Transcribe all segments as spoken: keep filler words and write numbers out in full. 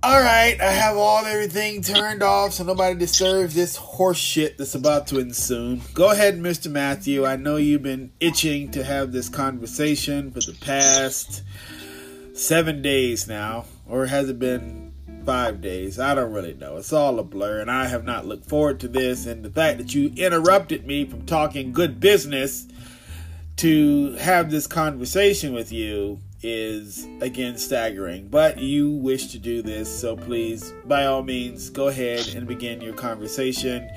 All right, I have all everything turned off so nobody disturbs this horse shit that's about to ensue. Go ahead, Mister Matthew. I know you've been itching to have this conversation for the past seven days now, or has it been five days? I don't really know. It's all a blur, and I have not looked forward to this. And the fact that you interrupted me from talking good business to have this conversation with you is, again, staggering. But you wish to do this, so please, by all means, go ahead and begin your conversation,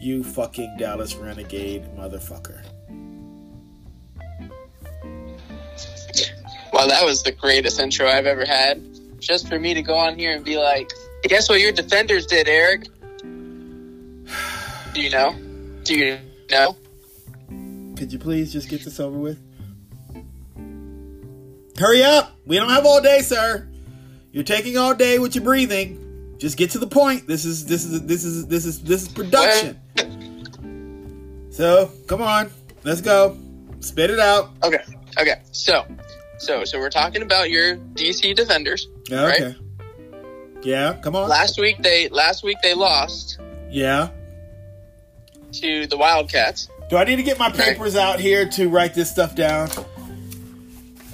you fucking Dallas Renegade motherfucker. Well, that was the greatest intro I've ever had. Just for me to go on here and be like, guess what your defenders did, Eric? Do you know? Do you know? Could you please just get this over with? Hurry up. We don't have all day, sir. You're taking all day with your breathing. Just get to the point. This is this is this is this is this is production. So, come on. Let's go. Spit it out. Okay. Okay. So, so so we're talking about your D C Defenders, yeah, right? Okay. Yeah, come on. Last week they last week they lost. Yeah. To the Wildcats. Do I need to get my papers out here to write this stuff down?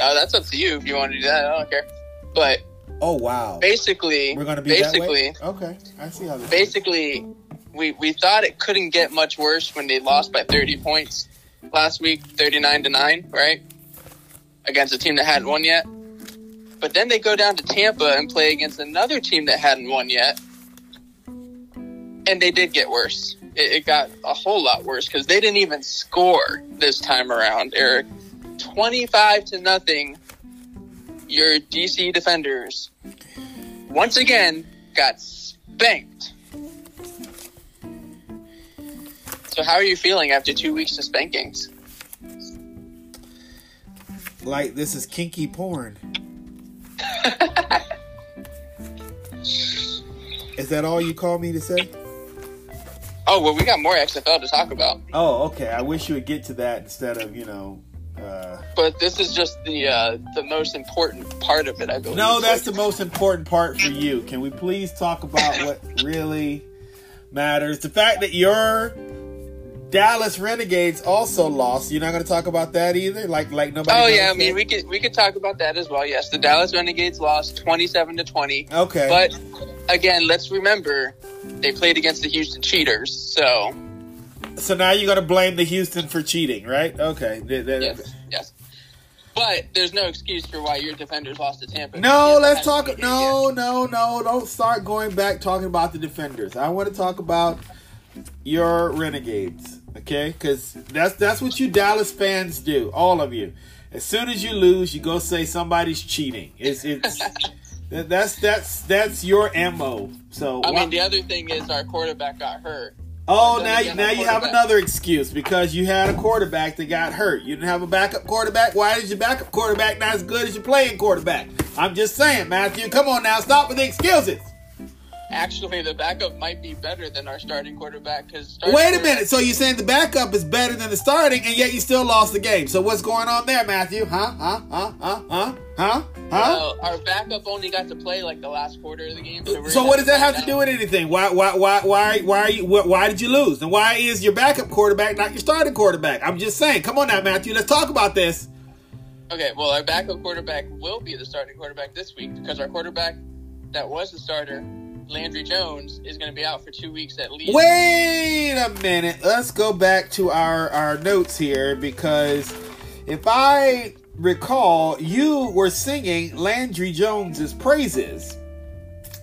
Oh, that's up to you if you want to do that. I don't care. But oh wow, basically, we're gonna be basically that way? Okay. I see how. This basically, goes. we we thought it couldn't get much worse when they lost by thirty points last week, thirty-nine to nine, right? Against a team that hadn't won yet. But then they go down to Tampa and play against another team that hadn't won yet, and they did get worse. It, it got a whole lot worse because they didn't even score this time around, Eric. twenty-five to nothing, your D C Defenders once again got spanked. So how are you feeling after two weeks of spankings? Like this is kinky porn. Is that all you called me to say? Oh, well, we got more X F L to talk about. Oh, okay. I wish you would get to that instead of, you know... Uh, but this is just the uh, the most important part of it, I believe. No, that's the most important part for you. Can we please talk about what really matters? The fact that your Dallas Renegades also lost. You're not going to talk about that either, like like nobody. Oh yeah, I mean it? we could we could talk about that as well. Yes, the Dallas Renegades lost twenty-seven to twenty. Okay, but again, let's remember they played against the Houston Cheaters, so. So now you're going to blame the Houston for cheating, right? Okay. Yes, yes. But there's no excuse for why your defenders lost to Tampa. No, let's talk. No, yet. no, no. Don't start going back talking about the defenders. I want to talk about your Renegades, okay? Because that's, that's what you Dallas fans do, all of you. As soon as you lose, you go say somebody's cheating. It's it's that's that's that's your M O. So I why- mean, the other thing is our quarterback got hurt. Oh, now you, now you have another excuse because you had a quarterback that got hurt. You didn't have a backup quarterback. Why is your backup quarterback not as good as your playing quarterback? I'm just saying, Matthew. Come on now. Stop with the excuses. Actually, the backup might be better than our starting quarterback. Cause starting Wait a minute. So you're saying the backup is better than the starting, and yet you still lost the game. So what's going on there, Matthew? Huh? Huh? Huh? Huh? Huh? Huh? Huh? Well, our backup only got to play like the last quarter of the game. So, so what does that have to do with anything? Why? Why? Why? Why? Why are you? Why did you lose? And why is your backup quarterback not your starting quarterback? I'm just saying. Come on now, Matthew. Let's talk about this. Okay. Well, our backup quarterback will be the starting quarterback this week because our quarterback that was the starter, Landry Jones, is going to be out for two weeks at least. Wait a minute. Let's go back to our, our notes here because if I recall, you were singing Landry Jones's praises.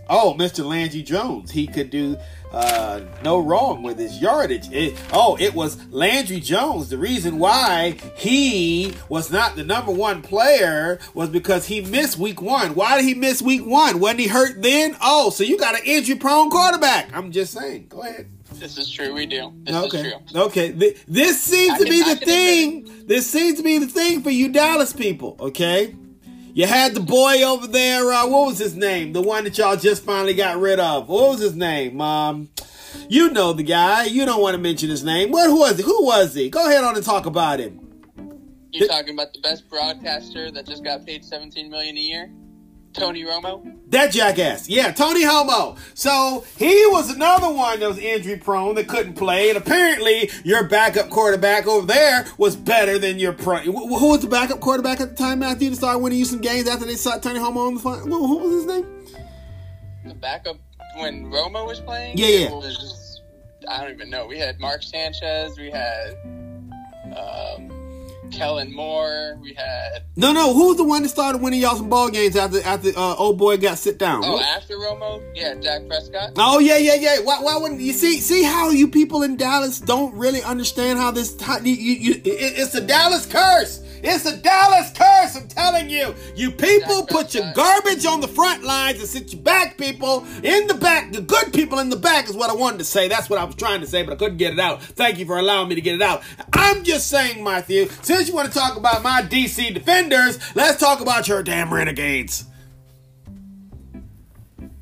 Oh, Mister Landry Jones. He could do uh, no wrong with his yardage. It, oh, it was Landry Jones. The reason why he was not the number one player was because he missed week one. Why did he miss week one? Wasn't he hurt then? Oh, so you got an injury-prone quarterback. I'm just saying. Go ahead. This is true. We do. This okay. is true. Okay. Th- this seems I to can, be I the thing. Admit. This seems to be the thing for you Dallas people, okay? You had the boy over there, uh, what was his name? The one that y'all just finally got rid of. What was his name? Um, you know the guy. You don't want to mention his name. What? Who was he? Who was he? Go ahead on and talk about him. You're talking about the best broadcaster that just got paid seventeen million dollars a year? Tony Romo? That jackass. Yeah, Tony Romo. So he was another one that was injury prone that couldn't play. And apparently your backup quarterback over there was better than your pro. Who was the backup quarterback at the time, Matthew, that started winning you some games after they saw Tony Romo on the fly? Who was his name? The backup when Romo was playing? Yeah, yeah. It was just, I don't even know. We had Mark Sanchez. We had... Um, Kellen Moore, we had... No, no, who was the one that started winning y'all some ball games after after uh, old boy got sit down? Oh, what? After Romo? Yeah, Dak Prescott. Oh, yeah, yeah, yeah. Why, why wouldn't... You see see how you people in Dallas don't really understand how this... How, you, you, it, it's a Dallas curse. It's a Dallas curse, I'm telling you. You people Dak put Prescott. Your garbage on the front lines and sit your back people in the back. The good people in the back is what I wanted to say. That's what I was trying to say, but I couldn't get it out. Thank you for allowing me to get it out. I'm just saying, Matthew... Since you want to talk about my D C Defenders, let's talk about your damn Renegades.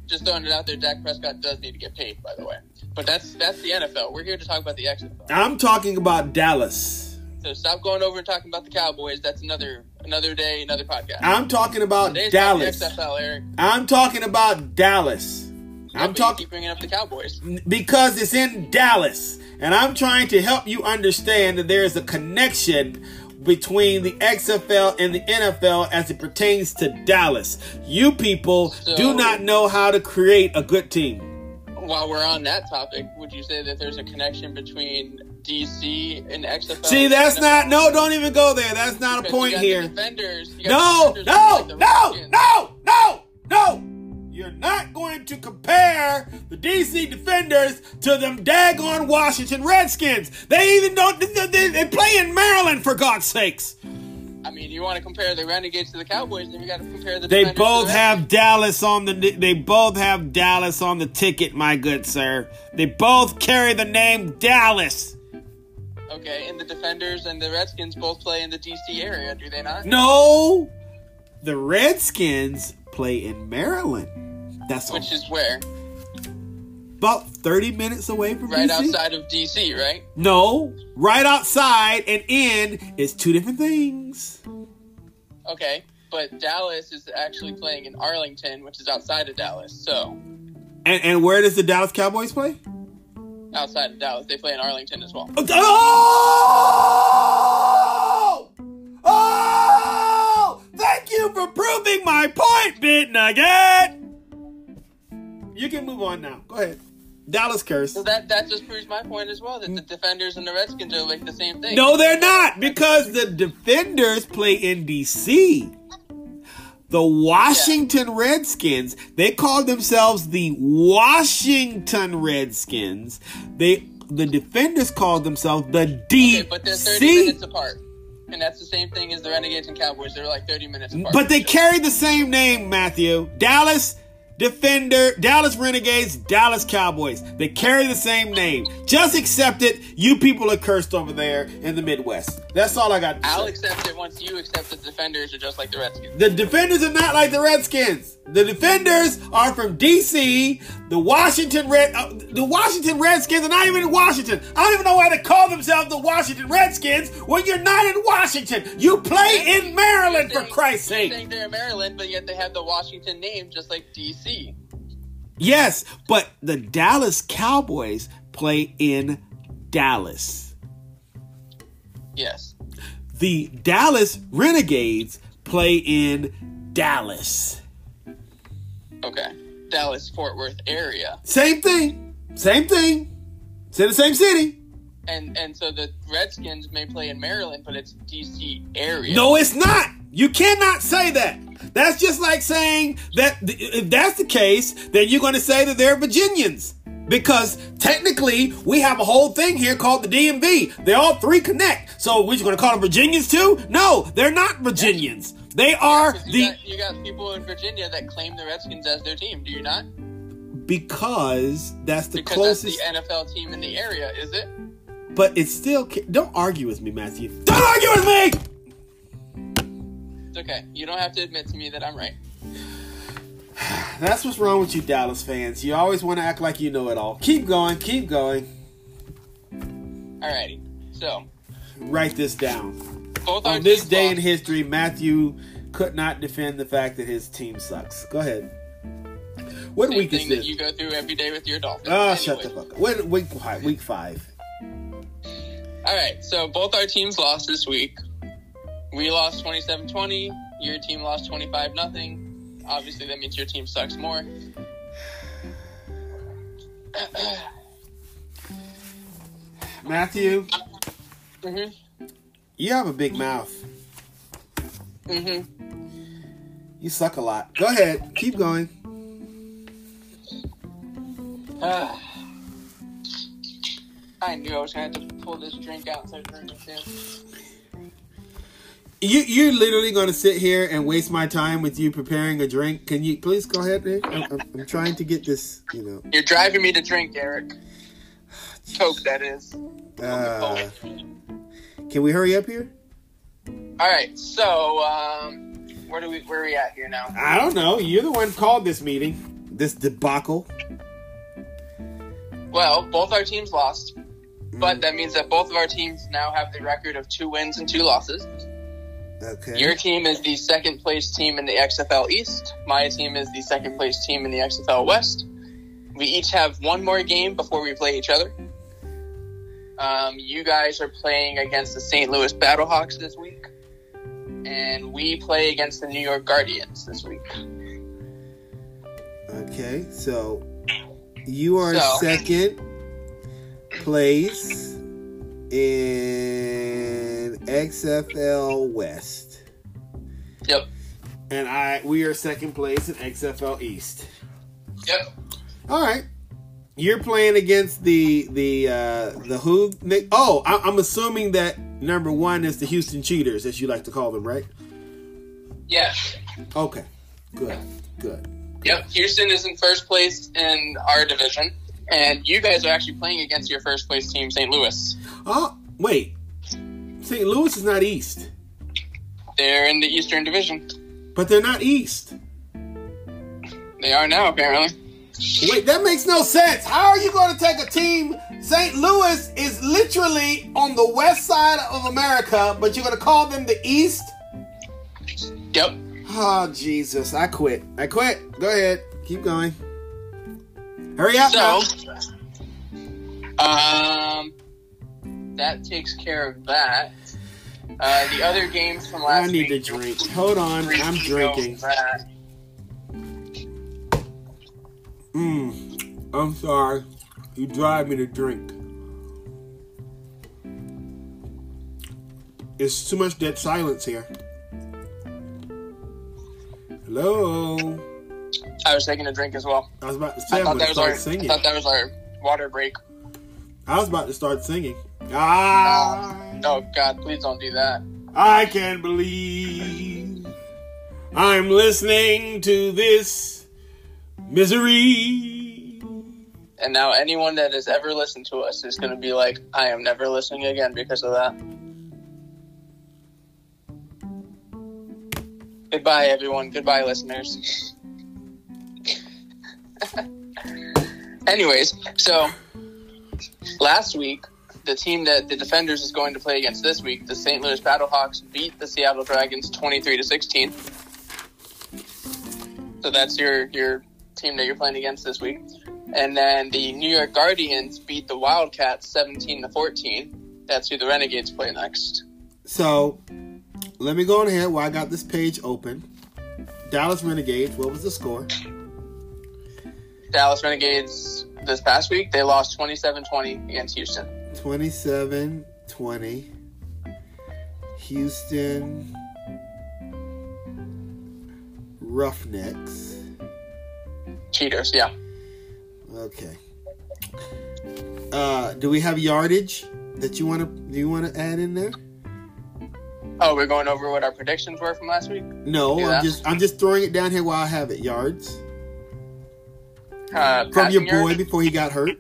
Just throwing it out there, Dak Prescott does need to get paid, by the way. But that's that's the N F L. We're here to talk about the X F L. I'm talking about Dallas. So stop going over and talking about the Cowboys. That's another another day, another podcast. I'm talking about Today's Dallas. Not the X F L, Eric. I'm talking about Dallas. Yeah, I'm talking. Keep bringing up the Cowboys because it's in Dallas. And I'm trying to help you understand that there is a connection between the X F L and the N F L as it pertains to Dallas. You people so, do not know how to create a good team. While we're on that topic, would you say that there's a connection between D C and X F L? See, that's not... No, don't even go there. That's not because a point here. Defenders, no, no, like no, no, no, no, no. You're not going to compare the D C Defenders to them daggone Washington Redskins. They even don't, they, they play in Maryland, for God's sakes. I mean, you want to compare the Renegades to the Cowboys, then you got to compare the They both to the have Dallas on the, they both have Dallas on the ticket, my good sir. They both carry the name Dallas. Okay, and the Defenders and the Redskins both play in the D C area, do they not? No, the Redskins play in Maryland. That's Which all. Is where? About thirty minutes away from right D C. Right outside of D C, right? No. Right outside and in is two different things. Okay, but Dallas is actually playing in Arlington, which is outside of Dallas, so... And, and where does the Dallas Cowboys play? Outside of Dallas. They play in Arlington as well. Oh! Oh! Thank you for proving my point, Bit Nugget! You can move on now. Go ahead. Dallas curse. So that, that just proves my point as well, that the Defenders and the Redskins are like the same thing. No, they're not, because the Defenders play in D C. The Washington yeah. Redskins, they call themselves the Washington Redskins. They The Defenders call themselves the D C. Okay, but they're thirty minutes apart. And that's the same thing as the Renegades and Cowboys. They're like thirty minutes apart. But they carry the same name, Matthew. Dallas Defender, Dallas Renegades, Dallas Cowboys. They carry the same name. Just accept it. You people are cursed over there in the Midwest. That's all I got to say. I'll accept it once you accept the Defenders are just like the Redskins. The Defenders are not like the Redskins. The Defenders are from D C. The Washington Red, uh, the Washington Redskins are not even in Washington. I don't even know why they call themselves the Washington Redskins when you're not in Washington. You play in Maryland, for Christ's sake. You're saying they're in Maryland, but yet they have the Washington name just like D C. Yes, but the Dallas Cowboys play in Dallas. Yes. The Dallas Renegades play in Dallas. Okay. Dallas-Fort Worth area. Same thing. Same thing. It's in the same city. And and so the Redskins may play in Maryland, but it's D C area. No, it's not. You cannot say that. That's just like saying that th- if that's the case, then you're going to say that they're Virginians. Because technically, we have a whole thing here called the D M V. They all three connect. So we're just going to call them Virginians too? No, they're not Virginians. They are yeah, the... You got, you got people in Virginia that claim the Redskins as their team, do you not? Because that's the because closest... That's the N F L team in the area, is it? But it's still... Don't argue with me, Matthew. Don't argue with me! It's okay. You don't have to admit to me that I'm right. That's what's wrong with you Dallas fans. You always want to act like you know it all. Keep going, keep going. Alrighty, so... Write this down. both on this day lost. In history, Matthew could not defend the fact that his team sucks. Go ahead. What Same week thing is this? That you go through every day with your Dolphins. Oh, anyway. Shut the fuck up. When, week, week five. All right, so both our teams lost this week. We lost twenty-seven twenty. Your team lost twenty-five nothing. Obviously, that means your team sucks more. Matthew, mm-hmm. you have a big mouth. Mm-hmm. You suck a lot. Go ahead. Keep going. Uh, I knew I was going to have to pull this drink out so I drink it in. You, you're literally going to sit here and waste my time with you preparing a drink. Can you please go ahead? I'm, I'm, I'm trying to get this, you know. You're driving me to drink, Eric. Coke, that is. Uh, can we hurry up here? All right. So, um, where do we? Where are we at here now? I don't know. You're the one called this meeting. This debacle. Well, both our teams lost, mm. but that means that both of our teams now have the record of two wins and two losses. Okay. Your team is the second place team in the X F L East. My team is the second place team in the X F L West. We each have one more game before we play each other. Um, you guys are playing against the Saint Louis Battlehawks this week, and we play against the New York Guardians this week. Okay, so you are so. second place in X F L West. Yep. And I we are second place in X F L East. Yep. All right. You're playing against the the uh, the who? Oh, I'm assuming that number one is the Houston Cheaters, as you like to call them, right? Yes. Okay. Good. Good. Yep. Houston is in first place in our division, and you guys are actually playing against your first place team, Saint Louis. Oh, wait. Saint Louis is not East. They're in the Eastern Division. But they're not East. They are now, apparently. Wait, that makes no sense. How are you going to take a team? Saint Louis is literally on the west side of America, but you're going to call them the East? Yep. Oh, Jesus. I quit. I quit. Go ahead. Keep going. Hurry up. So, now. um, that takes care of that. Uh, the other games from last week. I need week, to drink. Hold on. I'm drinking. Mmm, I'm sorry. You drive me to drink. It's too much dead silence here. Hello? I was taking a drink as well. I was about to say I I'm going to start our, singing. I thought that was our water break. I was about to start singing. Ah! No, no, God, please don't do that. I can't believe I'm listening to this misery. And now anyone that has ever listened to us is going to be like, I am never listening again because of that. Goodbye, everyone. Goodbye, listeners. Anyways, so last week, the team that the Defenders is going to play against this week, the Saint Louis Battlehawks, beat the Seattle Dragons twenty-three to sixteen. So that's your your... team that you're playing against this week. And then the New York Guardians beat the Wildcats seventeen to fourteen. That's who the Renegades play next. So let me go on ahead while I got this page open. Dallas Renegades, what was the score? Dallas Renegades this past week, they lost twenty-seven twenty against Houston. twenty-seven twenty. Houston Roughnecks. Cheaters, yeah. Okay. Uh, do we have yardage that you want to? Do you want to add in there? Oh, we're going over what our predictions were from last week. No, I'm just I'm just throwing it down here while I have it. Yards uh, from your boy yards. Before he got hurt.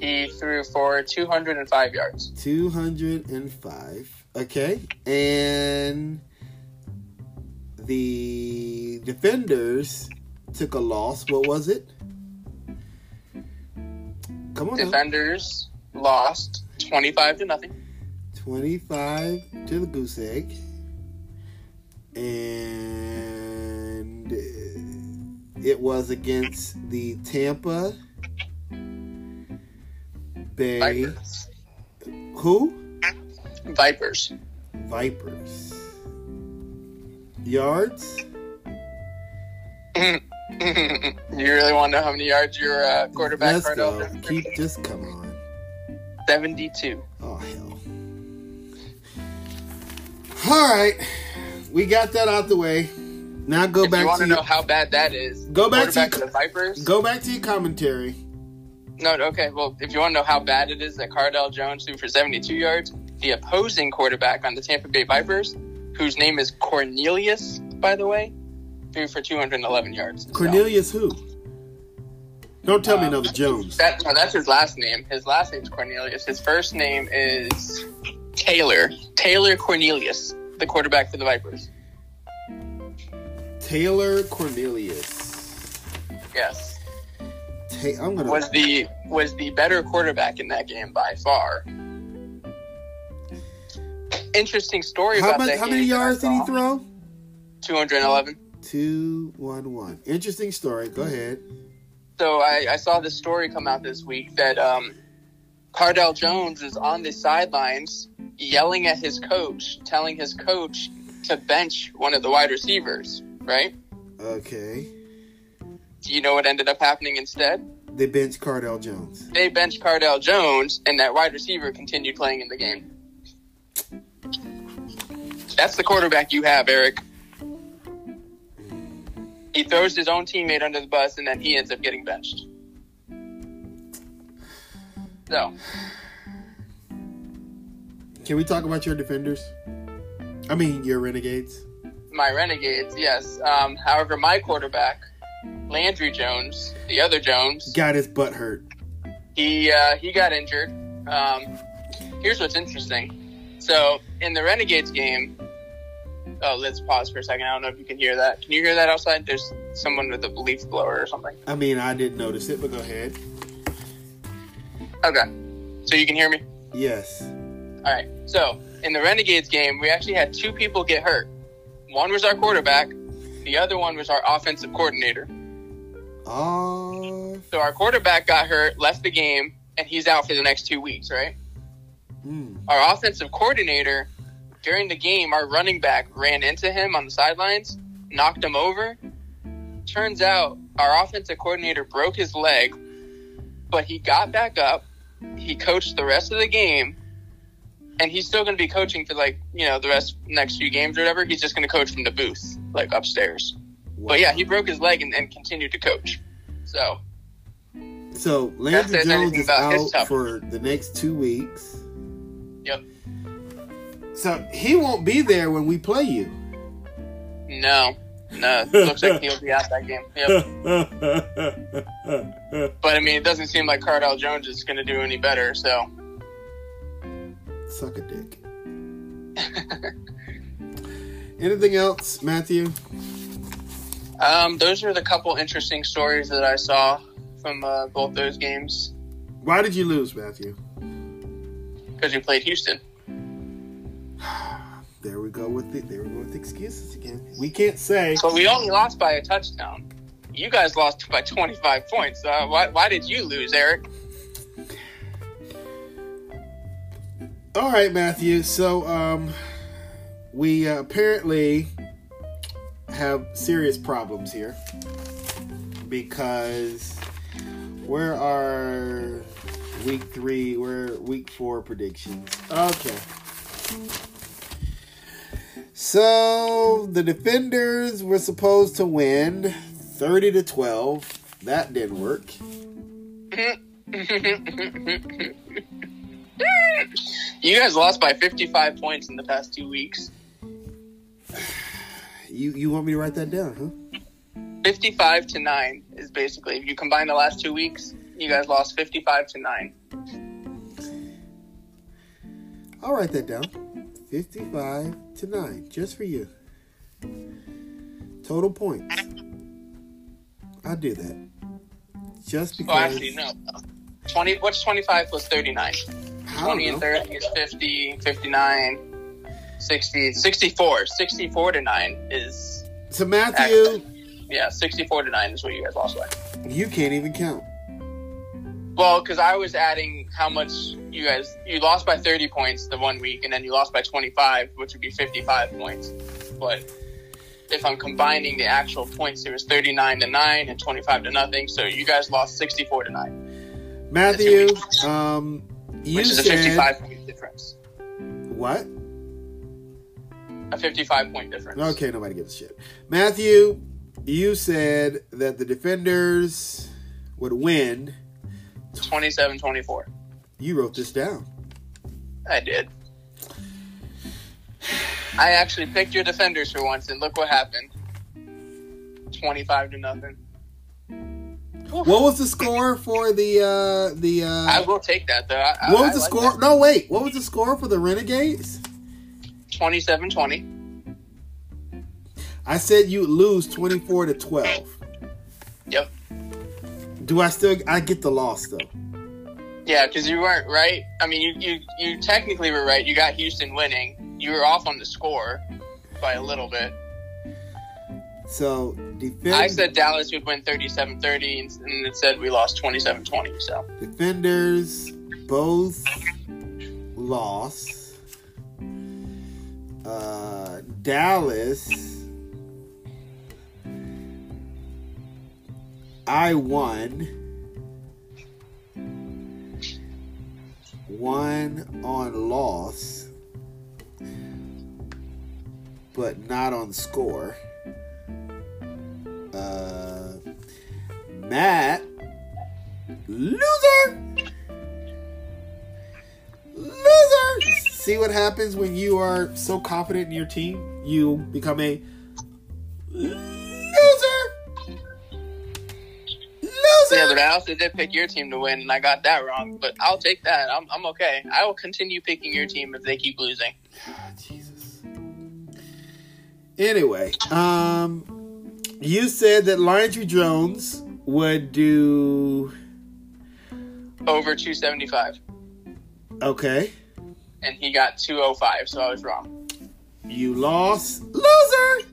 He threw for two hundred five yards. two hundred five. Okay, and the Defenders took a loss. What was it? Come on. Defenders up. Lost twenty-five to nothing. twenty-five to the goose egg. And it was against the Tampa Bay Vipers. Who? Vipers. Vipers. Yards? You really want to know how many yards your uh, quarterback Let's go. Cardale? Keep just come on. seventy-two. Oh hell. All right, we got that out the way. Now go if back. You want to know your, how bad that is? Go back to, your, to the Vipers. Go back to your commentary. No, okay. Well, if you want to know how bad it is that Cardale Jones threw for seventy-two yards, the opposing quarterback on the Tampa Bay Vipers, whose name is Cornelius, by the way, threw for two hundred eleven yards. Cornelius so. Who? Don't tell um, me no the Jones. That, no, that's his last name. His last name's Cornelius. His first name is Taylor. Taylor Cornelius, the quarterback for the Vipers. Taylor Cornelius. Yes. Ta- I'm gonna... Was the was the better quarterback in that game by far. Interesting story how about much, that How game many yards did he throw? two hundred eleven. two one one. Interesting story. Go ahead. So I, I saw this story come out this week that um, Cardale Jones is on the sidelines yelling at his coach, telling his coach to bench one of the wide receivers, right? Okay. Do you know what ended up happening instead? They benched Cardale Jones. They benched Cardale Jones, and that wide receiver continued playing in the game. That's the quarterback you have, Eric. He throws his own teammate under the bus, and then he ends up getting benched. So. Can we talk about your defenders? I mean, your Renegades. My Renegades, yes. Um, however, my quarterback, Landry Jones, the other Jones. Got his butt hurt. He, uh, he got injured. Um, here's what's interesting. So, in the Renegades game... Oh, let's pause for a second. I don't know if you can hear that. Can you hear that outside? There's someone with a leaf blower or something. I mean, I didn't notice it, but go ahead. Okay. So you can hear me? Yes. All right. So in the Renegades game, we actually had two people get hurt. One was our quarterback. The other one was our offensive coordinator. Oh. Uh... So our quarterback got hurt, left the game, and he's out for the next two weeks, right? Mm. Our offensive coordinator... During the game, our running back ran into him on the sidelines, knocked him over. Turns out our offensive coordinator broke his leg, but he got back up. He coached the rest of the game, and he's still going to be coaching for, like, you know, the rest next few games or whatever. He's just going to coach from the booth, like, upstairs. Wow. But, yeah, he broke his leg and, and continued to coach. So, so Landry Jones is out for the next two weeks. Yep. So, he won't be there when we play you. No. No. It looks like he'll be out that game. Yep. But, I mean, it doesn't seem like Cardale Jones is going to do any better, so. Suck a dick. Anything else, Matthew? Um, those are the couple interesting stories that I saw from uh, both those games. Why did you lose, Matthew? Because you played Houston. There we go with it. There we go with excuses again. We can't say. So we only lost by a touchdown. You guys lost by twenty-five points. Uh, why, why did you lose, Eric? All right, Matthew. So um, we uh, apparently have serious problems here because where are week three? We're week four predictions. Okay. So the defenders were supposed to win thirty to twelve. That didn't work. You guys lost by fifty-five points in the past two weeks. You you want me to write that down, huh? fifty-five to nine is basically, if you combine the last two weeks, you guys lost fifty-five to nine. I'll write that down. fifty-five to nine, just for you. Total points. I'll do that. Just because. Oh, actually, no. twenty, what's twenty-five plus thirty-nine? twenty and thirty is fifty, fifty-nine, sixty, sixty-four. sixty-four to nine is... So, Matthew... Active. Yeah, sixty-four to nine is what you guys lost by. You can't even count. Well, because I was adding how much you guys... You lost by thirty points the one week, and then you lost by twenty-five, which would be fifty-five points. But... if I'm combining the actual points, it was thirty-nine to nine and twenty-five to nothing. So you guys lost sixty-four to nine. Matthew, um, you which is said, a fifty-five point difference. What? A fifty-five point difference. Okay, nobody gives a shit. Matthew, you said that the Defenders would win twenty-seven twenty-four. You wrote this down. I did. I actually picked your Defenders for once, and look what happened. twenty-five to nothing. Oof. What was the score for the... Uh, the uh, I will take that, though. I, what I, was I the like score? That. No, wait. What was the score for the Renegades? twenty-seven twenty. I said you lose twenty-four to twelve. Yep. Do I still... I get the loss, though. Yeah, because you weren't right. I mean, you, you, you technically were right. You got Houston winning. You were off on the score by a little bit. So, defend- I said Dallas would win thirty-seven thirty, and it said we lost twenty-seven twenty. So Defenders both lost. Uh, Dallas, I won. One on loss. But not on score. Uh, Matt, loser, loser. See what happens when you are so confident in your team? You become a loser, loser. Yeah, but I also did pick your team to win, and I got that wrong. But I'll take that. I'm I'm okay. I will continue picking your team if they keep losing. Oh, Jesus. Anyway, um, you said that Landry Jones would do... over two seventy-five. Okay. And he got two oh five, so I was wrong. You lost. Loser!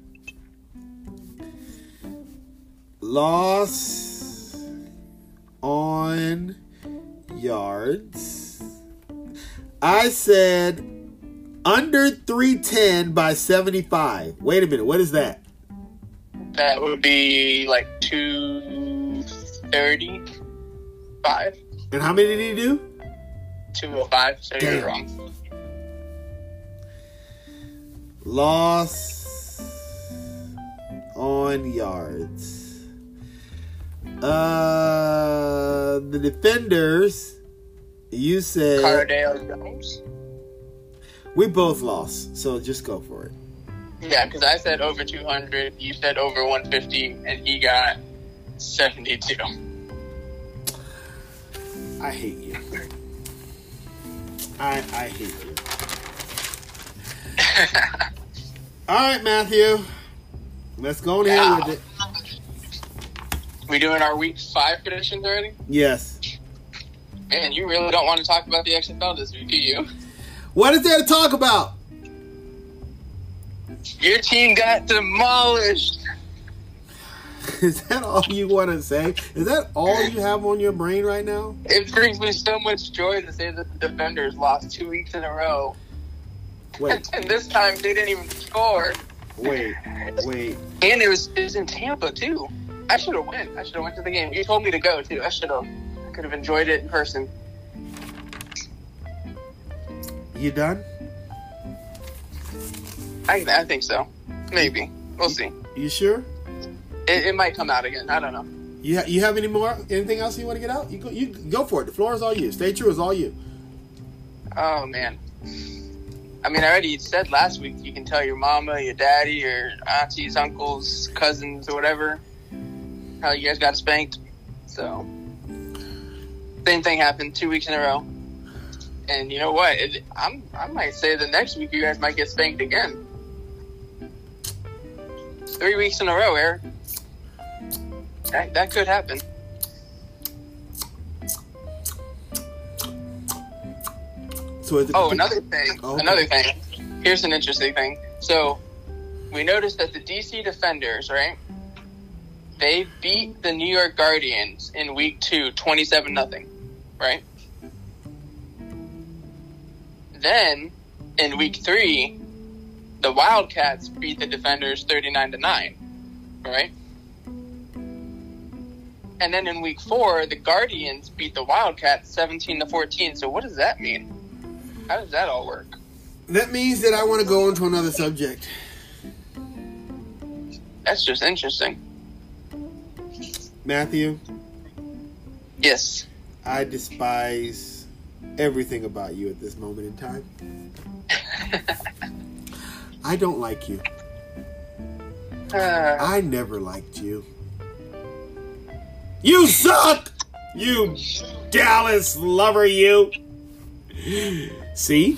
Loss on yards. I said... under three ten by seventy-five. Wait a minute. What is that? That would be like two thirty-five. And how many did he do? two oh five. So damn. You're wrong. Loss on yards. Uh, the Defenders, you said... Cardale Jones. We both lost, so just go for it. Yeah, because I said over two hundred, you said over one fifty, and he got seventy-two. I hate you. I I hate you. All right, Matthew. Let's go on yeah. here with it. We doing our week five predictions already? Yes. Man, you really don't want to talk about the X F L this week, do you? What is there to talk about? Your team got demolished. Is that all you want to say? Is that all you have on your brain right now? It brings me so much joy to say that the Defenders lost two weeks in a row. Wait. And this time they didn't even score. Wait, wait. And it was, it was in Tampa, too. I should have went. I should have went to the game. You told me to go, too. I should have. I could have enjoyed it in person. You done? I, I think so. Maybe. We'll see. You sure? It, it might come out again. I don't know. You ha- you have any more? Anything else you want to get out? You go, you go for it. The floor is all you. Stay true is all you. Oh, man. I mean, I already said last week you can tell your mama, your daddy, your aunties, uncles, cousins, or whatever how you guys got spanked. So, same thing happened two weeks in a row. And you know what? It, I'm, I might say the next week you guys might get spanked again. Three weeks in a row, Eric. That, that could happen. towards the. Oh, another thing. Oh, okay. Another thing. Here's an interesting thing. So, we noticed that the D C Defenders, right? They beat the New York Guardians in week two, twenty-seven nothing, right? Then, in week three, the Wildcats beat the Defenders thirty-nine to nine, right? And then in week four, the Guardians beat the Wildcats seventeen to fourteen. So what does that mean? How does that all work? That means that I want to go on to another subject. That's just interesting. Matthew? Yes. I despise everything about you at this moment in time. I don't like you. Uh, I never liked you. You suck! You Dallas lover, you! See?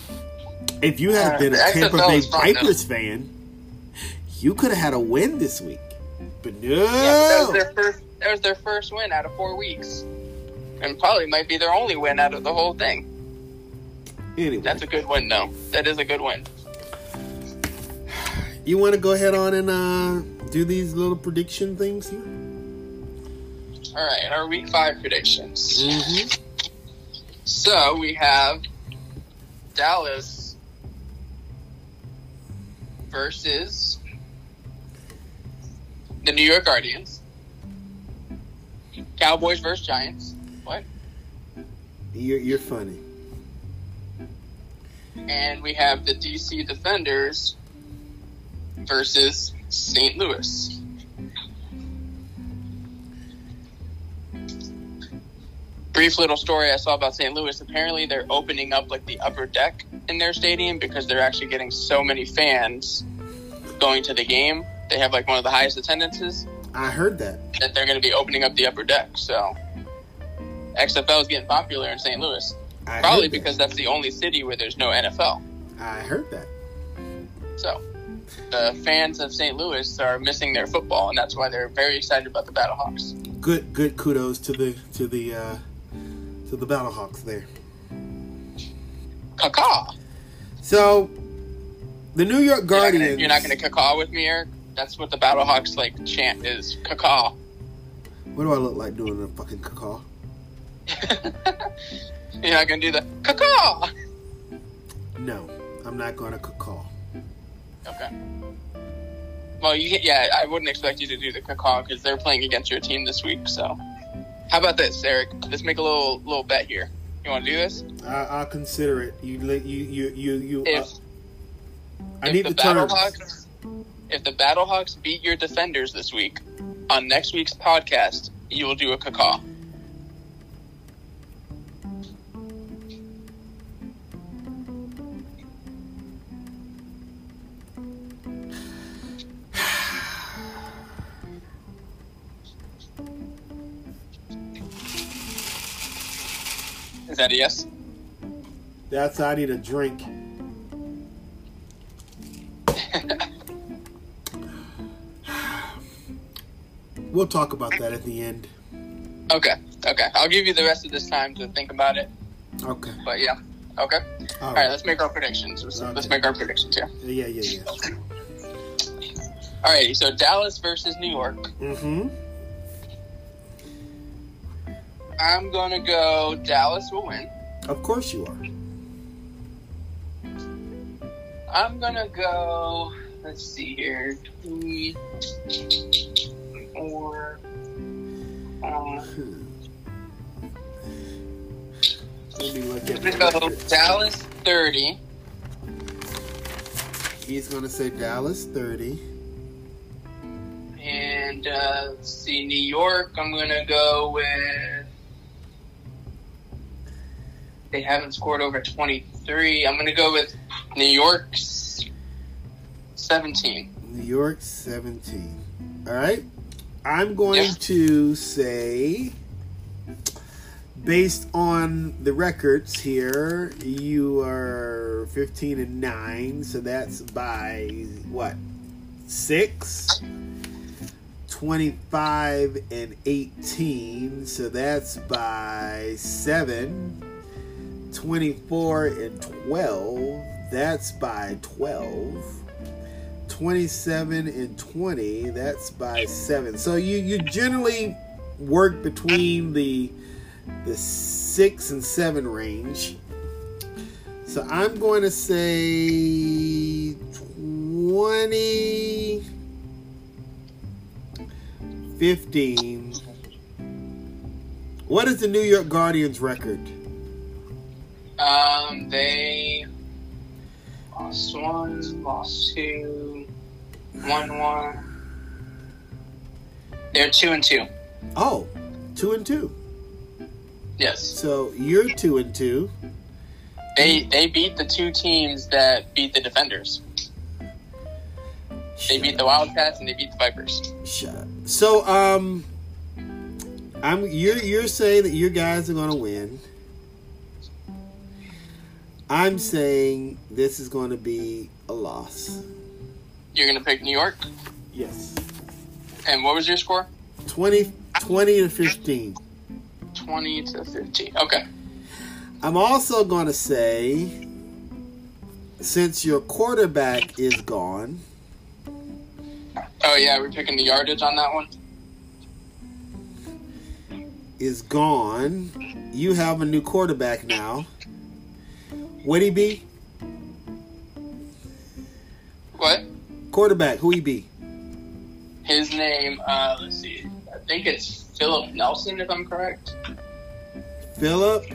If you had uh, been a Tampa Bay Vipers fan, you could have had a win this week. But no! Yeah, but that was their first, that was their first win out of four weeks. And probably might be their only win out of the whole thing. Anyway. That's a good win, though. That is a good win. You want to go ahead on and uh, do these little prediction things here? All right, our week five predictions. Mm-hmm. So we have Dallas versus the New York Guardians. Cowboys versus Giants. What? You're, you're funny. And we have the D C Defenders versus Saint Louis. Brief little story I saw about Saint Louis. Apparently, they're opening up like the upper deck in their stadium because they're actually getting so many fans going to the game. They have like one of the highest attendances. I heard that. That they're going to be opening up the upper deck. So, X F L is getting popular in Saint Louis. I Probably that. Because that's the only city where there's no N F L. I heard that. So, the fans of Saint Louis are missing their football, and that's why they're very excited about the Battlehawks. Good, good kudos to the to the. Uh... To the Battlehawks there. Caw-caw. So, the New York Guardians... You're not going to caw-caw with me, Eric? That's what the Battlehawks, like, chant is. Caw-caw. What do I look like doing a fucking caw-caw? You're not going to do the caw-caw. No, I'm not going to caw-caw. Okay. Well, you yeah, I wouldn't expect you to do the caw-caw because they're playing against your team this week, so... How about this, Eric? Let's make a little little bet here. You want to do this? I, I'll consider it. You let you you you you. If, uh, I if need the, the terms. Hawks, if the Battlehawks beat your Defenders this week, on next week's podcast, you will do a caw-caw. Is that a yes? That's I need a drink. We'll talk about that at the end. Okay, okay. I'll give you the rest of this time to think about it. Okay. But yeah, okay. All, All right. right, let's make our predictions. Let's, okay. let's make our predictions, yeah. Yeah, yeah, yeah. All right, so Dallas versus New York. Mm-hmm. I'm going to go Dallas will win. Of course you are. I'm going to go, let's see here, three, four, um, Let me look at I'm going to go Dallas thirty. He's going to say Dallas thirty. And uh, let's see, New York, I'm going to go with they haven't scored over twenty-three. I'm going to go with New York's seventeen. New York seventeen. All right. I'm going yeah. to say, based on the records here, you are fifteen and nine. So that's by, what, six? twenty-five and eighteen. So that's by seven. twenty-four and twelve, that's by twelve. twenty-seven and twenty, that's by seven. So you, you generally work between the the six and seven range. So I'm going to say twenty fifteen. What is the New York Guardians record? Um, they lost one, lost two, one, one. They're two and two. Oh, two and two. Yes. So you're two and two. They they beat the two teams that beat the Defenders. They beat the Wildcats and they beat the Vipers. Shut up. So um, I'm you're you're saying that your guys are going to win. I'm saying this is going to be a loss. You're going to pick New York? Yes. And what was your score? twenty, twenty to fifteen. twenty to fifteen. Okay. I'm also going to say, since your quarterback is gone. Oh, yeah. We're picking the yardage on that one. Is gone. You have a new quarterback now. What he be? What? Quarterback, who he be? His name, uh, let's see. I think it's Philip Nelson, if I'm correct. Philip?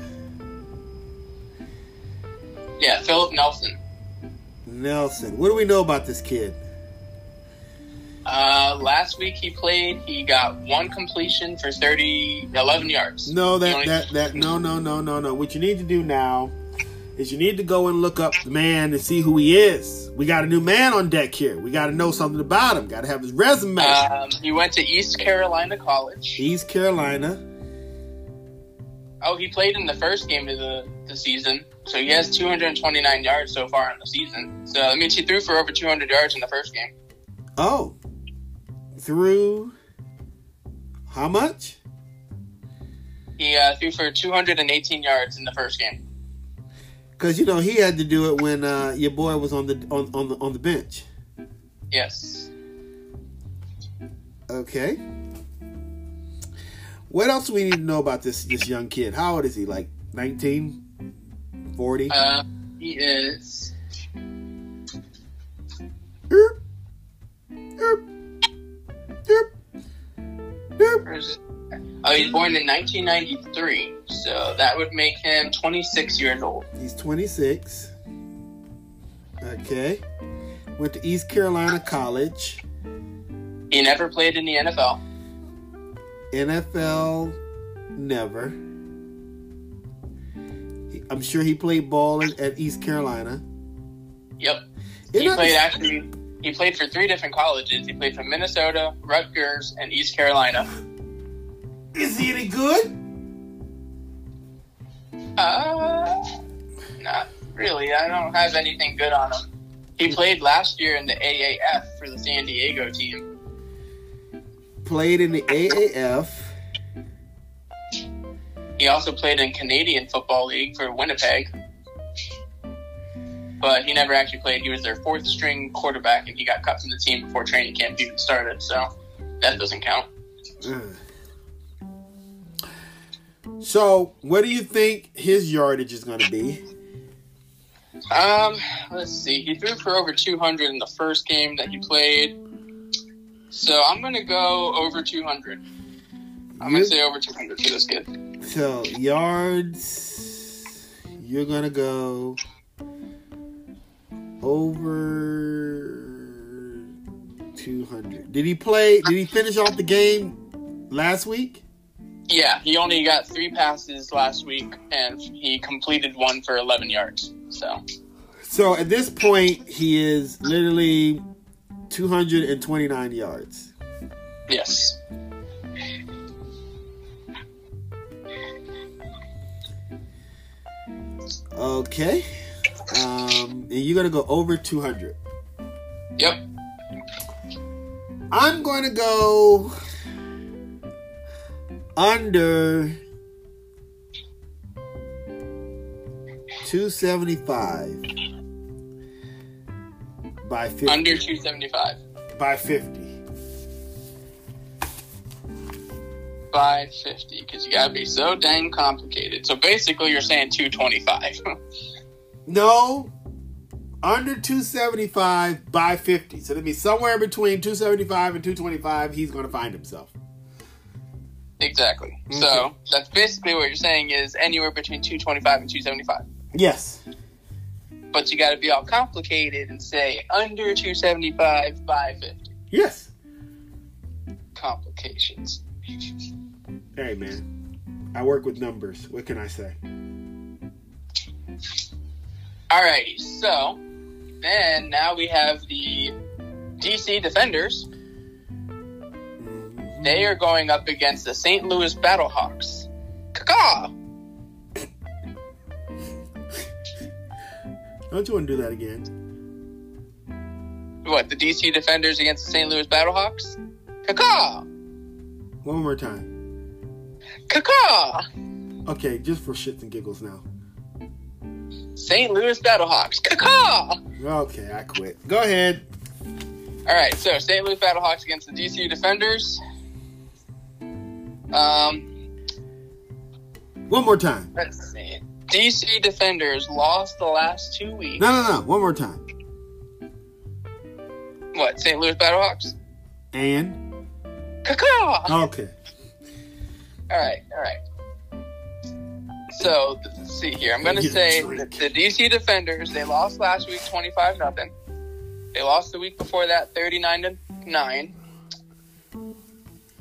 Yeah, Philip Nelson. Nelson. What do we know about this kid? Uh, last week he played. He got one completion for thirty, eleven yards. No, that, only- that, that, no, no, no, no, no. What you need to do now is you need to go and look up the man and see who he is. We got a new man on deck here. We got to know something about him. Got to have his resume. Um, he went to East Carolina College. East Carolina. Oh, he played in the first game of the, the season. So he has two hundred twenty-nine yards so far in the season. So that means he threw for over two hundred yards in the first game. Oh. Threw how much? He uh, threw for two hundred eighteen yards in the first game. Because, you know, he had to do it when uh, your boy was on the on, on the on the bench. Yes. Okay. What else do we need to know about this this young kid? How old is he? Like nineteen? forty? Uh, he is. Derp. Derp. Derp. Derp. Oh, he's born in nineteen ninety-three, so that would make him twenty-six years old. He's twenty-six. Okay. Went to East Carolina College. He never played in the N F L. N F L, never. I'm sure he played ball at East Carolina. Yep. He Isn't played that- actually. He played for three different colleges. He played for Minnesota, Rutgers, and East Carolina. Is he any good? Uh, not really. I don't have anything good on him. He played last year in the A A F for the San Diego team. Played in the A A F. He also played in Canadian Football League for Winnipeg. But he never actually played. He was their fourth string quarterback, and he got cut from the team before training camp even started. So that doesn't count. Mm. So, what do you think his yardage is going to be? Um, let's see. He threw for over two hundred in the first game that he played. So, I'm going to go over two hundred. I'm going to say over two hundred for this kid. So, yards, you're going to go over two hundred. Did he play, did he finish off the game last week? Yeah, he only got three passes last week, and he completed one for eleven yards. So, so at this point, he is literally two hundred twenty-nine yards. Yes. Okay. Um, and you're going to go over two hundred. Yep. I'm going to go under two seventy-five by fifty. Under two seventy-five. By fifty. By fifty, because you got to be so dang complicated. So basically you're saying two twenty-five. No. Under two seventy-five by fifty. So that means somewhere between two seventy-five and two twenty-five, he's going to find himself. Exactly. Mm-hmm. So that's basically what you're saying is anywhere between two twenty-five and two seventy-five. Yes. But you got to be all complicated and say under two seventy-five by fifty. Yes. Complications. Hey, man. I work with numbers. What can I say? Alrighty. So then now we have the D C Defenders. They are going up against the Saint Louis Battlehawks. Caw! Don't you want to do that again? What, the D C Defenders against the Saint Louis Battlehawks? Caw! One more time. Caw! Okay, just for shits and giggles now. Saint Louis Battlehawks. Caw! Okay, I quit. Go ahead. All right, so Saint Louis Battlehawks against the D C Defenders. Um, one more time. Let's see. D C Defenders lost the last two weeks. No, no, no. One more time. What? Saint Louis Battlehawks? And? Caw! Okay. All right, all right. So, let's see here. I'm going to say that the D C Defenders, they lost last week twenty-five nothing. They lost the week before that, thirty-nine to nine.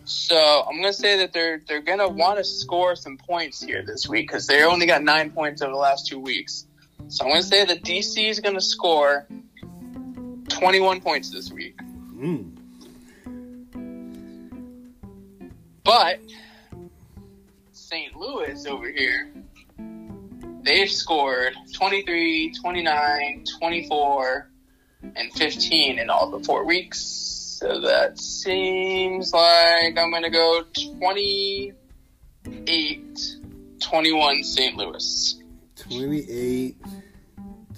So I'm gonna say that they're they're gonna want to score some points here this week because they only got nine points over the last two weeks. So I'm gonna say that D C is gonna score twenty-one points this week. Mm. But Saint Louis over here, they've scored twenty-three, twenty-nine, twenty-four. And fifteen in all the four weeks. So that seems like I'm going to go twenty-eight twenty-one Saint Louis. twenty-eight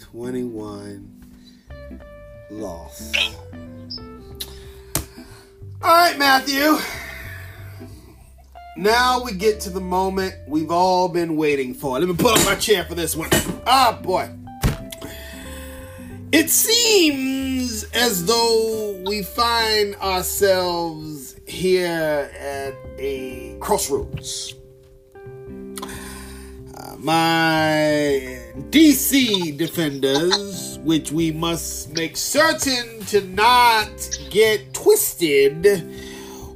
twenty-one loss. All right, Matthew. Now we get to the moment we've all been waiting for. Let me pull up my chair for this one. Ah, oh, boy. It seems as though we find ourselves here at a crossroads. Uh, my D C Defenders, which we must make certain to not get twisted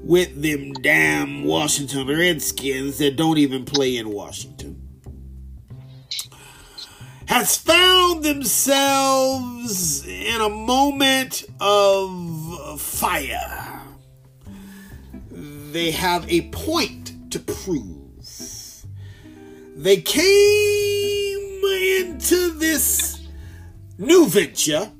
with them damn Washington Redskins that don't even play in Washington, has found themselves in a moment of fire. They have a point to prove. They came into this new venture.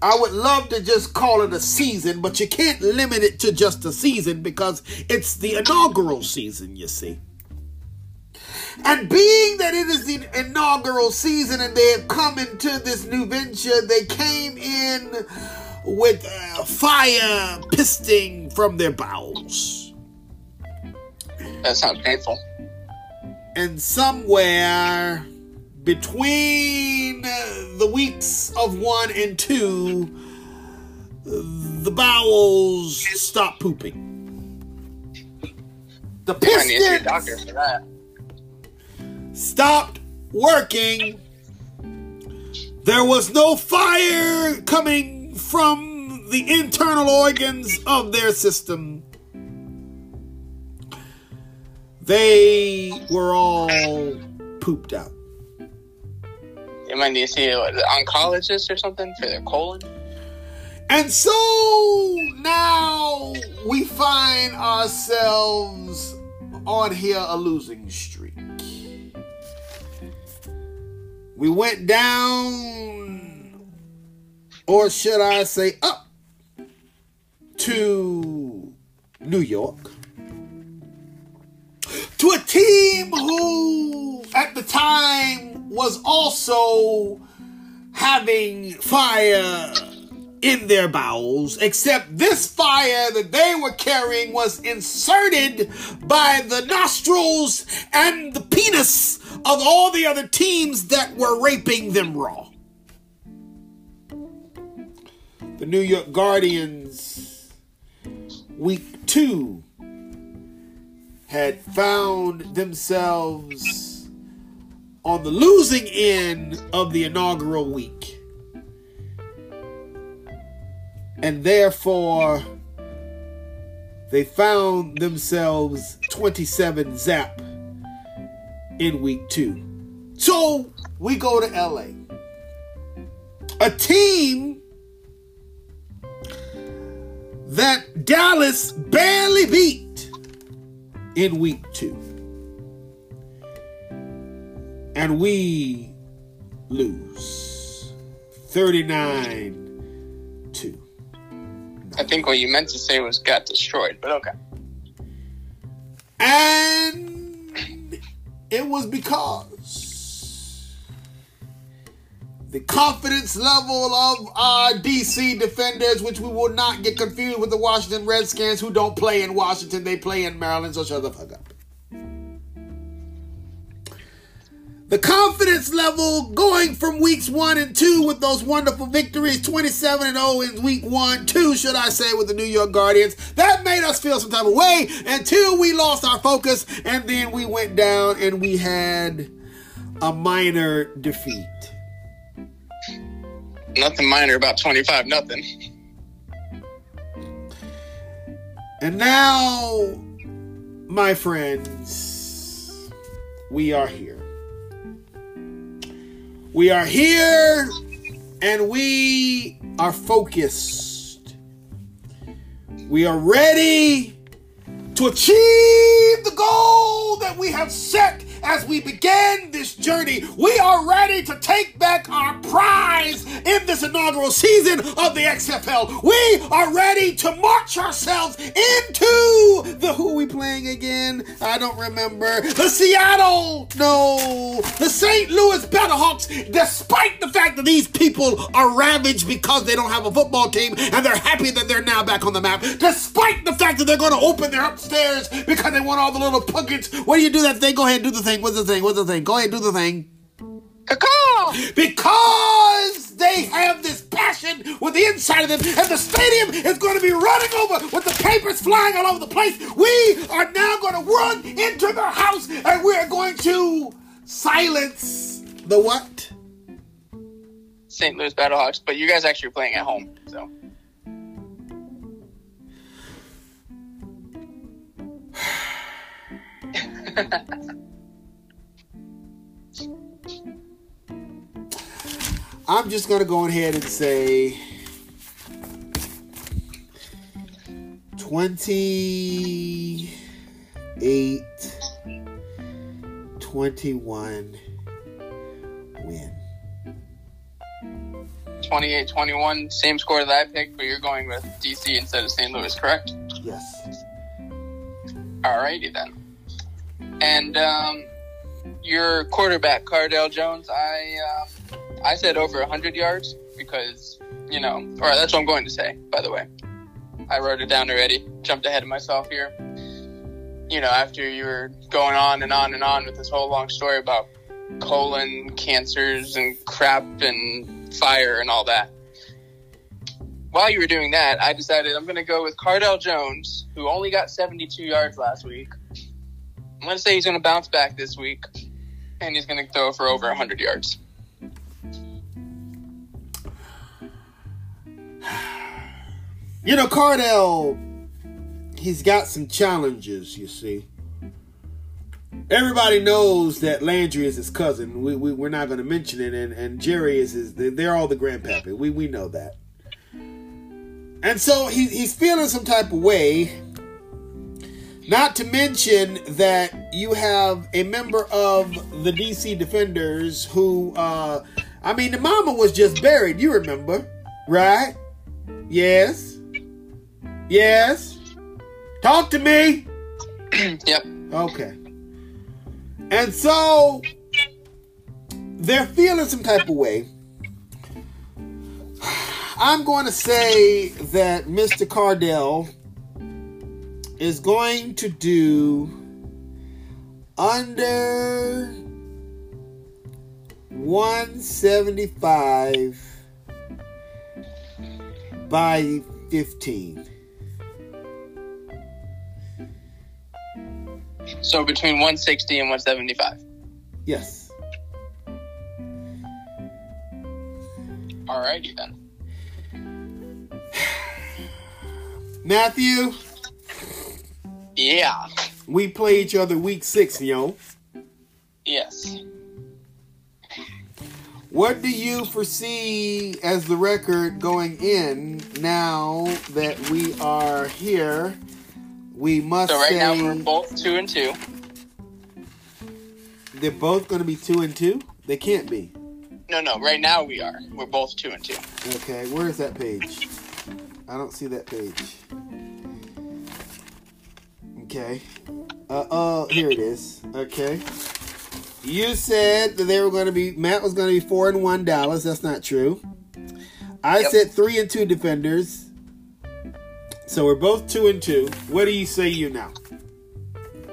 I would love to just call it a season, but you can't limit it to just a season because it's the inaugural season, you see. And being that it is the inaugural season and they have come into this new venture, they came in with uh, fire pisting from their bowels. That sounds painful. And somewhere between the weeks of one and two, the bowels stop pooping. The Pistons... I need to see a doctor for that. Stopped working. There was no fire coming from the internal organs of their system. They were all pooped out. You might need to see an oncologist or something for their colon. And so now we find ourselves on here a losing streak. We went down, or should I say up, to New York, to a team who, at the time, was also having fire in their bowels, except this fire that they were carrying was inserted by the nostrils and the penis of all the other teams that were raping them raw. The New York Guardians, week two, had found themselves on the losing end of the inaugural week, and therefore they found themselves twenty-seven zap in week two. So we go to L A, a team that Dallas barely beat in week two, and we lose thirty-nine. I think what you meant to say was got destroyed, but okay. And it was because the confidence level of our D C Defenders, which we will not get confused with the Washington Redskins, who don't play in Washington, they play in Maryland, so shut the fuck up. The confidence level going from weeks one and two with those wonderful victories, twenty-seven and oh in week one, two, should I say, with the New York Guardians. That made us feel some type of way until we lost our focus, and then we went down and we had a minor defeat. Nothing minor about twenty-five nothing. And now, my friends, we are here. We are here, and we are focused. We are ready to achieve the goal that we have set as we began this journey. We are ready to take back our prize in this inaugural season of the X F L. We are ready to march ourselves into the, who are we playing again? I don't remember. The Seattle, no, the Saint Louis Battlehawks, despite the fact that these people are ravaged because they don't have a football team and they're happy that they're now back on the map, despite the fact that they're going to open their upstairs because they want all the little puckets. What do you do that thing? Go ahead and do the thing. What's the thing? What's the thing? Go ahead, do the thing. Because they have this passion with the inside of them, and the stadium is going to be running over with the papers flying all over the place. We are now going to run into their house, and we are going to silence the what? Saint Louis Battlehawks, but you guys actually are playing at home, so. I'm just going to go ahead and say twenty-eight twenty-one win. twenty-eight twenty-one, same score that I picked, but you're going with D C instead of Saint Louis, correct? Yes. Alrighty then. And um, your quarterback, Cardale Jones, I... Um, I said over one hundred yards because, you know, or that's what I'm going to say, by the way. I wrote it down already, jumped ahead of myself here. You know, after you were going on and on and on with this whole long story about colon cancers and crap and fire and all that. While you were doing that, I decided I'm going to go with Cardale Jones, who only got seventy-two yards last week. I'm going to say he's going to bounce back this week, and he's going to throw for over one hundred yards. You know, Cardale, he's got some challenges, you see. Everybody knows that Landry is his cousin. We, we, we're not going to mention it. And, and Jerry is his, they're all the grandpappy. We we know that. And so he, he's feeling some type of way. Not to mention that you have a member of the D C Defenders who, uh, I mean, the mama was just buried. You remember, right? Yes. Yes. Talk to me. Yep. Okay. And so they're feeling some type of way. I'm going to say that Mister Cardale is going to do under one seventy-five by fifteen. So between one sixty and one seventy-five? Yes. Alrighty then. Matthew? Yeah. We play each other week six, yo. Yes. What do you foresee as the record going in now that we are here? We must. So right say now we're both two and two. They're both going to be two and two? They can't be. No, no. Right now we are. We're both two and two. Okay. Where is that page? I don't see that page. Okay. Uh oh, here it is. Okay. You said that they were going to be, Matt was going to be four and one Dallas. That's not true. I yep. said three and two Defenders. So we're both two and two. What do you say you now?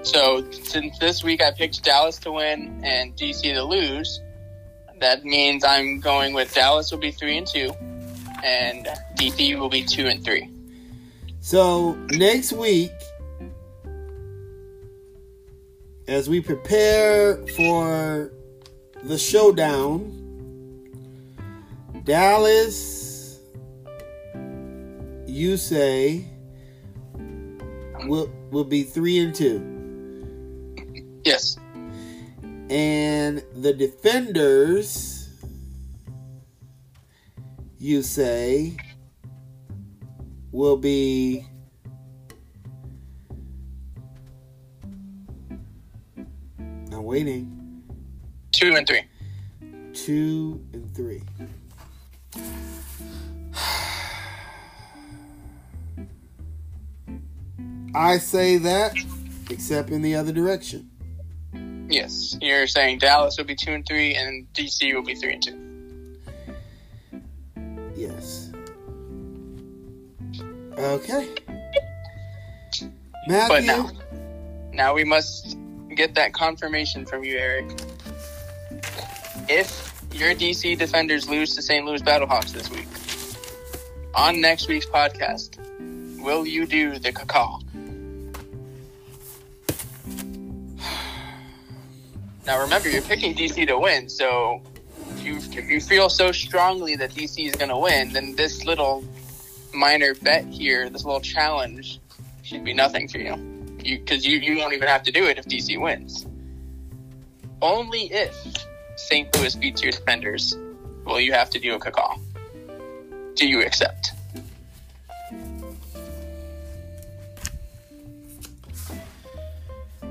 So since this week I picked Dallas to win and D C to lose, that means I'm going with Dallas will be three and two. And D C will be two and three. So next week, as we prepare for the showdown, Dallas, you say, will will be three and two. Yes. And the Defenders, you say, will be I'm waiting two and three two and three I say that except in the other direction. Yes, you're saying Dallas will be two and three and D C will be three and two. Yes. Okay. Matthew? But now, now we must get that confirmation from you, Eric. If your D C Defenders lose to Saint Louis Battlehawks this week, on next week's podcast, will you do the call? Now remember, you're picking D C to win, so... If you feel so strongly that D C is going to win, then this little minor bet here, this little challenge, should be nothing for you. Because you, you, you don't even have to do it if D C wins. Only if Saint Louis beats your Defenders will you have to do a call. Do you accept?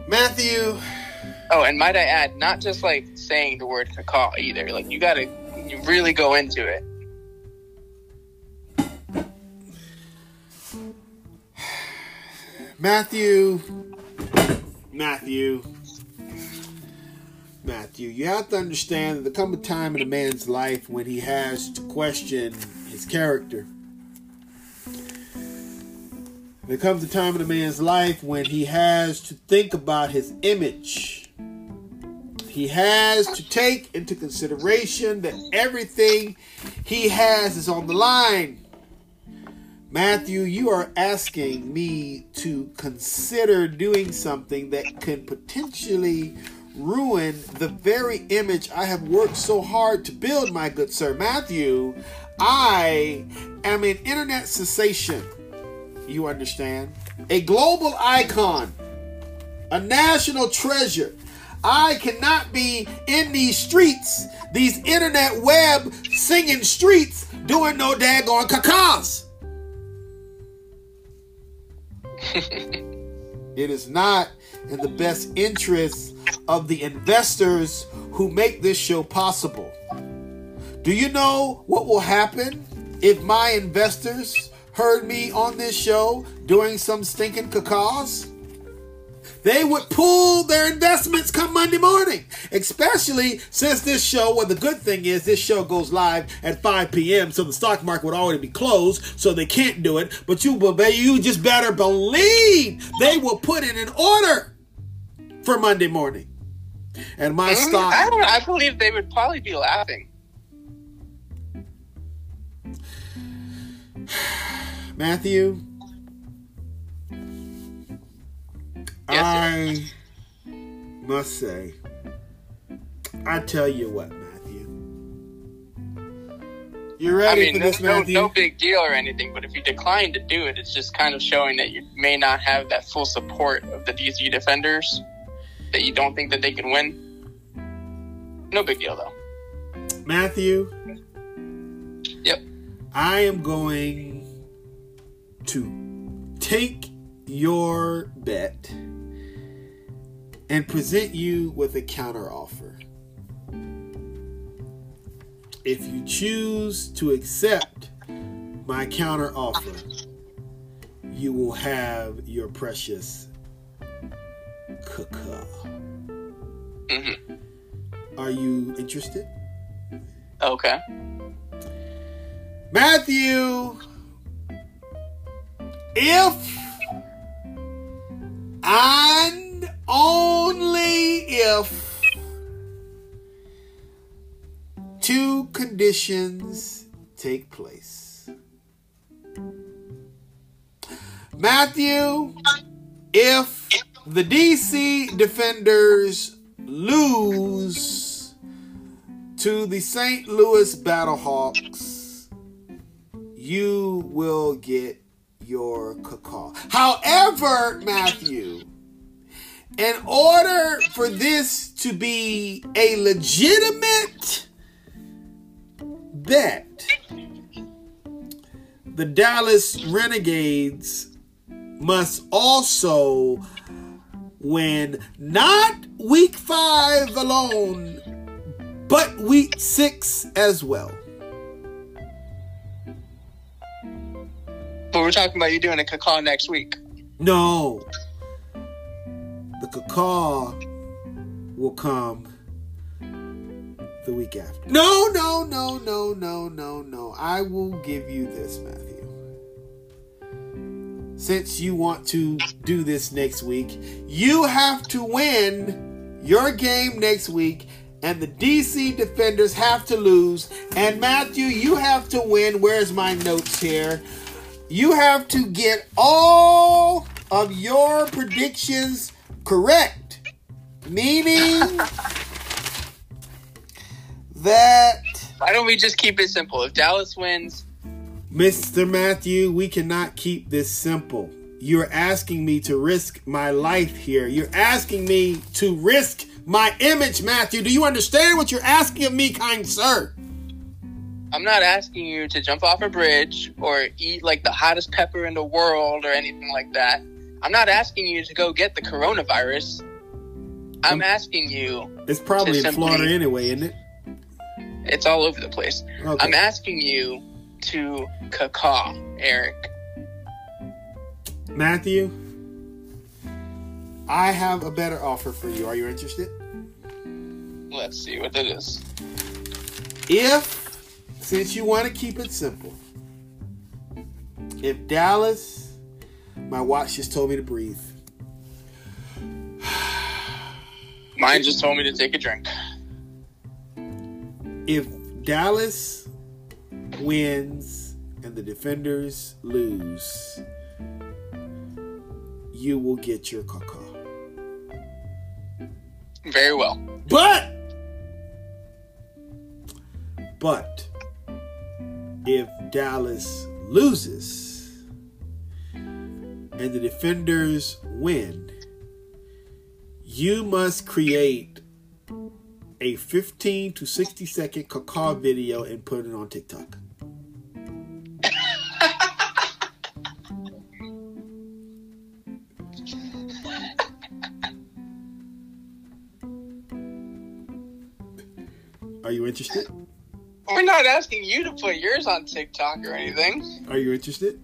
Matthew... Oh, and might I add, not just, like, saying the word call either. Like, you gotta you really go into it. Matthew, Matthew, Matthew, you have to understand that there comes a time in a man's life when he has to question his character. There comes a time in a man's life when he has to think about his image. He has to take into consideration that everything he has is on the line. Matthew, you are asking me to consider doing something that can potentially ruin the very image I have worked so hard to build, my good sir. Matthew, I am an internet sensation. You understand? A global icon. A national treasure. I cannot be in these streets, these internet web singing streets, doing no daggone cacas. It is not in the best interest of the investors who make this show possible. Do you know what will happen if my investors heard me on this show doing some stinking cacas? They would pull their investments come Monday morning, especially since this show, well, the good thing is this show goes live at five p.m., so the stock market would already be closed, so they can't do it. But you, you just better believe they will put it in order for Monday morning. And my mm, stock... I, don't, I believe they would probably be laughing. Matthew... Yes, I must say, I tell you what, Matthew. You ready I mean, for this, no, Matthew? No big deal or anything, but if you decline to do it, it's just kind of showing that you may not have that full support of the D C Defenders, that you don't think that they can win. No big deal, though. Matthew? Yep. I am going to take your bet and present you with a counteroffer. If you choose to accept my counteroffer, you will have your precious caca. Mm-hmm. Are you interested? Okay. Matthew, if and only if two conditions take place. Matthew, if the D C Defenders lose to the Saint Louis Battlehawks, you will get your caca. However, Matthew, in order for this to be a legitimate bet, the Dallas Renegades must also win not week five alone, but week six as well. But we're talking about you doing a caca next week. No. The caca will come the week after. No, no, no, no, no, no, no. I will give you this, Matthew. Since you want to do this next week, you have to win your game next week, and the D C Defenders have to lose. And Matthew, you have to win. Where's my notes here? You have to get all of your predictions correct, meaning that... Why don't we just keep it simple? If Dallas wins... Mister Matthew, we cannot keep this simple. You're asking me to risk my life here. You're asking me to risk my image, Matthew. Do you understand what you're asking of me, kind sir? I'm not asking you to jump off a bridge or eat like the hottest pepper in the world or anything like that. I'm not asking you to go get the coronavirus. I'm asking you... It's probably to in simply, Florida anyway, isn't it? It's all over the place. Okay. I'm asking you to caca, Eric. Matthew, I have a better offer for you. Are you interested? Let's see what it is. If... Since you want to keep it simple, if Dallas, my watch just told me to breathe. Mine just told me to take a drink. If Dallas wins and the Defenders lose, you will get your caca. Very well. But, but, if Dallas loses and the Defenders win, you must create a fifteen to sixty second caca video and put it on TikTok. Are you interested? We're not asking you to put yours on TikTok or anything. Are you interested?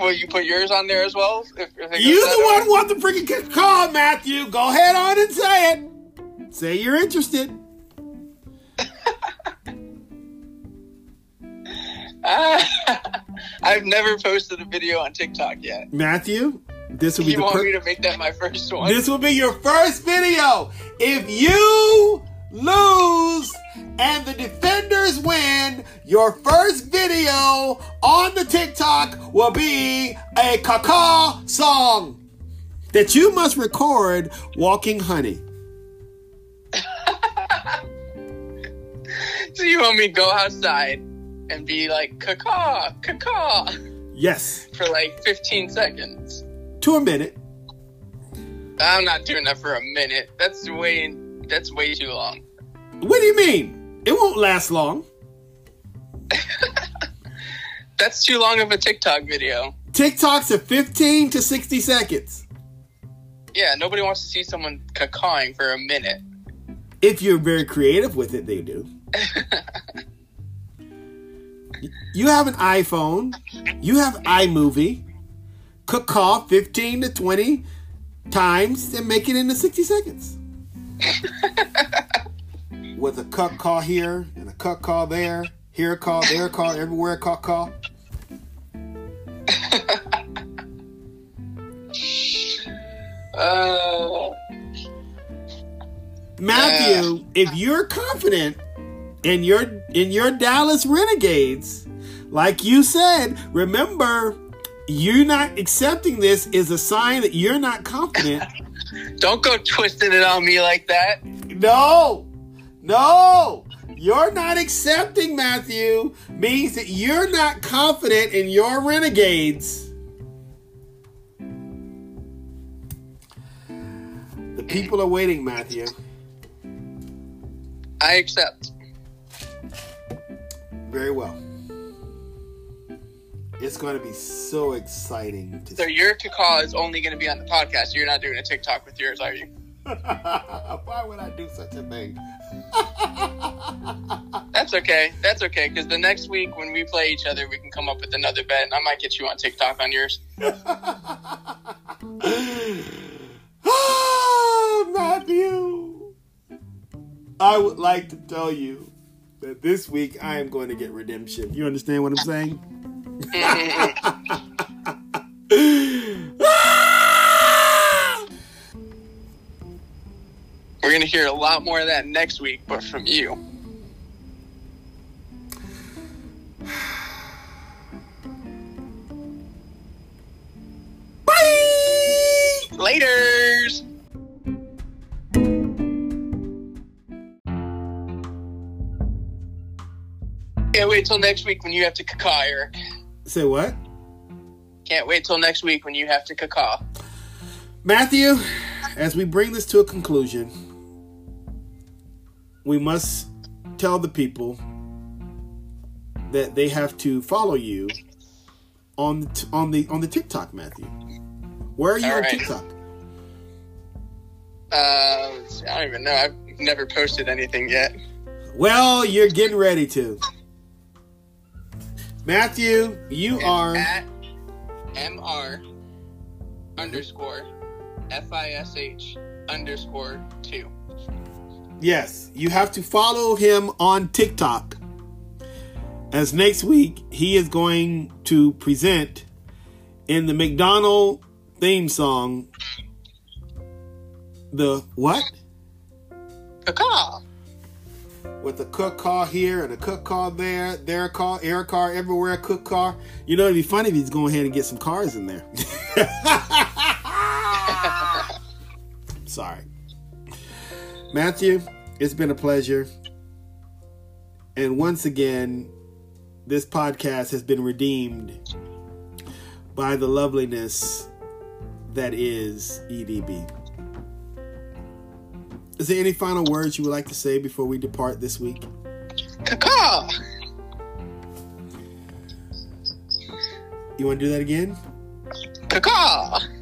Will you put yours on there as well? If you're you the one who want the freaking call, Matthew. Go ahead on and say it. Say you're interested. uh, I've never posted a video on TikTok yet. Matthew, this will be you the want per- me to make that my first one? This will be your first video. If you lose and the Defenders win, your first video on the TikTok will be a caw-caw song that you must record walking honey. So you want me to go outside and be like caw-caw, caw-caw? Yes. For like fifteen seconds. To a minute. I'm not doing that for a minute. That's way that's way too long. What do you mean? It won't last long. That's too long of a TikTok video. TikToks are fifteen to sixty seconds. Yeah, nobody wants to see someone cacawing for a minute. If you're very creative with it, they do. You have an iPhone. You have iMovie. Cacaw fifteen to twenty times and make it into sixty seconds. With a cuck call here and a cuck call there, here a call, there a call, everywhere a cuck call. uh, Matthew, uh, if you're confident in your in your Dallas Renegades, like you said, remember you not accepting this is a sign that you're not confident. Don't go twisting it on me like that. No. No, you're not accepting, Matthew, means that you're not confident in your Renegades. The people are waiting, Matthew. I accept. Very well. It's going to be so exciting. To so see. Your caw is only going to be on the podcast. You're not doing a TikTok with yours, are you? Why would I do such a thing? That's okay. That's okay. Because the next week when we play each other, we can come up with another bet. And I might get you on TikTok on yours. Matthew, I would like to tell you that this week I am going to get redemption. You understand what I'm saying? We're going to hear a lot more of that next week, but from you. Bye! Laters! Can't wait till next week when you have to caw, Eric. Say what? Can't wait till next week when you have to caw. Matthew, as we bring this to a conclusion, we must tell the people that they have to follow you on the, on the on the TikTok, Matthew. Where are you All on right. TikTok? Uh, I don't even know. I've never posted anything yet. Well, you're getting ready to. Matthew, you it's are... at M R underscore F I S H underscore two. Yes, you have to follow him on TikTok, as next week he is going to present in the McDonald's theme song the what? Caw-caw. With a caw-caw here and a caw-caw there, there a caw, air car, everywhere a caw-caw. You know, it'd be funny if he's going ahead and get some cars in there. Sorry. Matthew, it's been a pleasure. And once again, this podcast has been redeemed by the loveliness that is E D B. Is there any final words you would like to say before we depart this week? Caw-caw! You want to do that again? Caw-caw!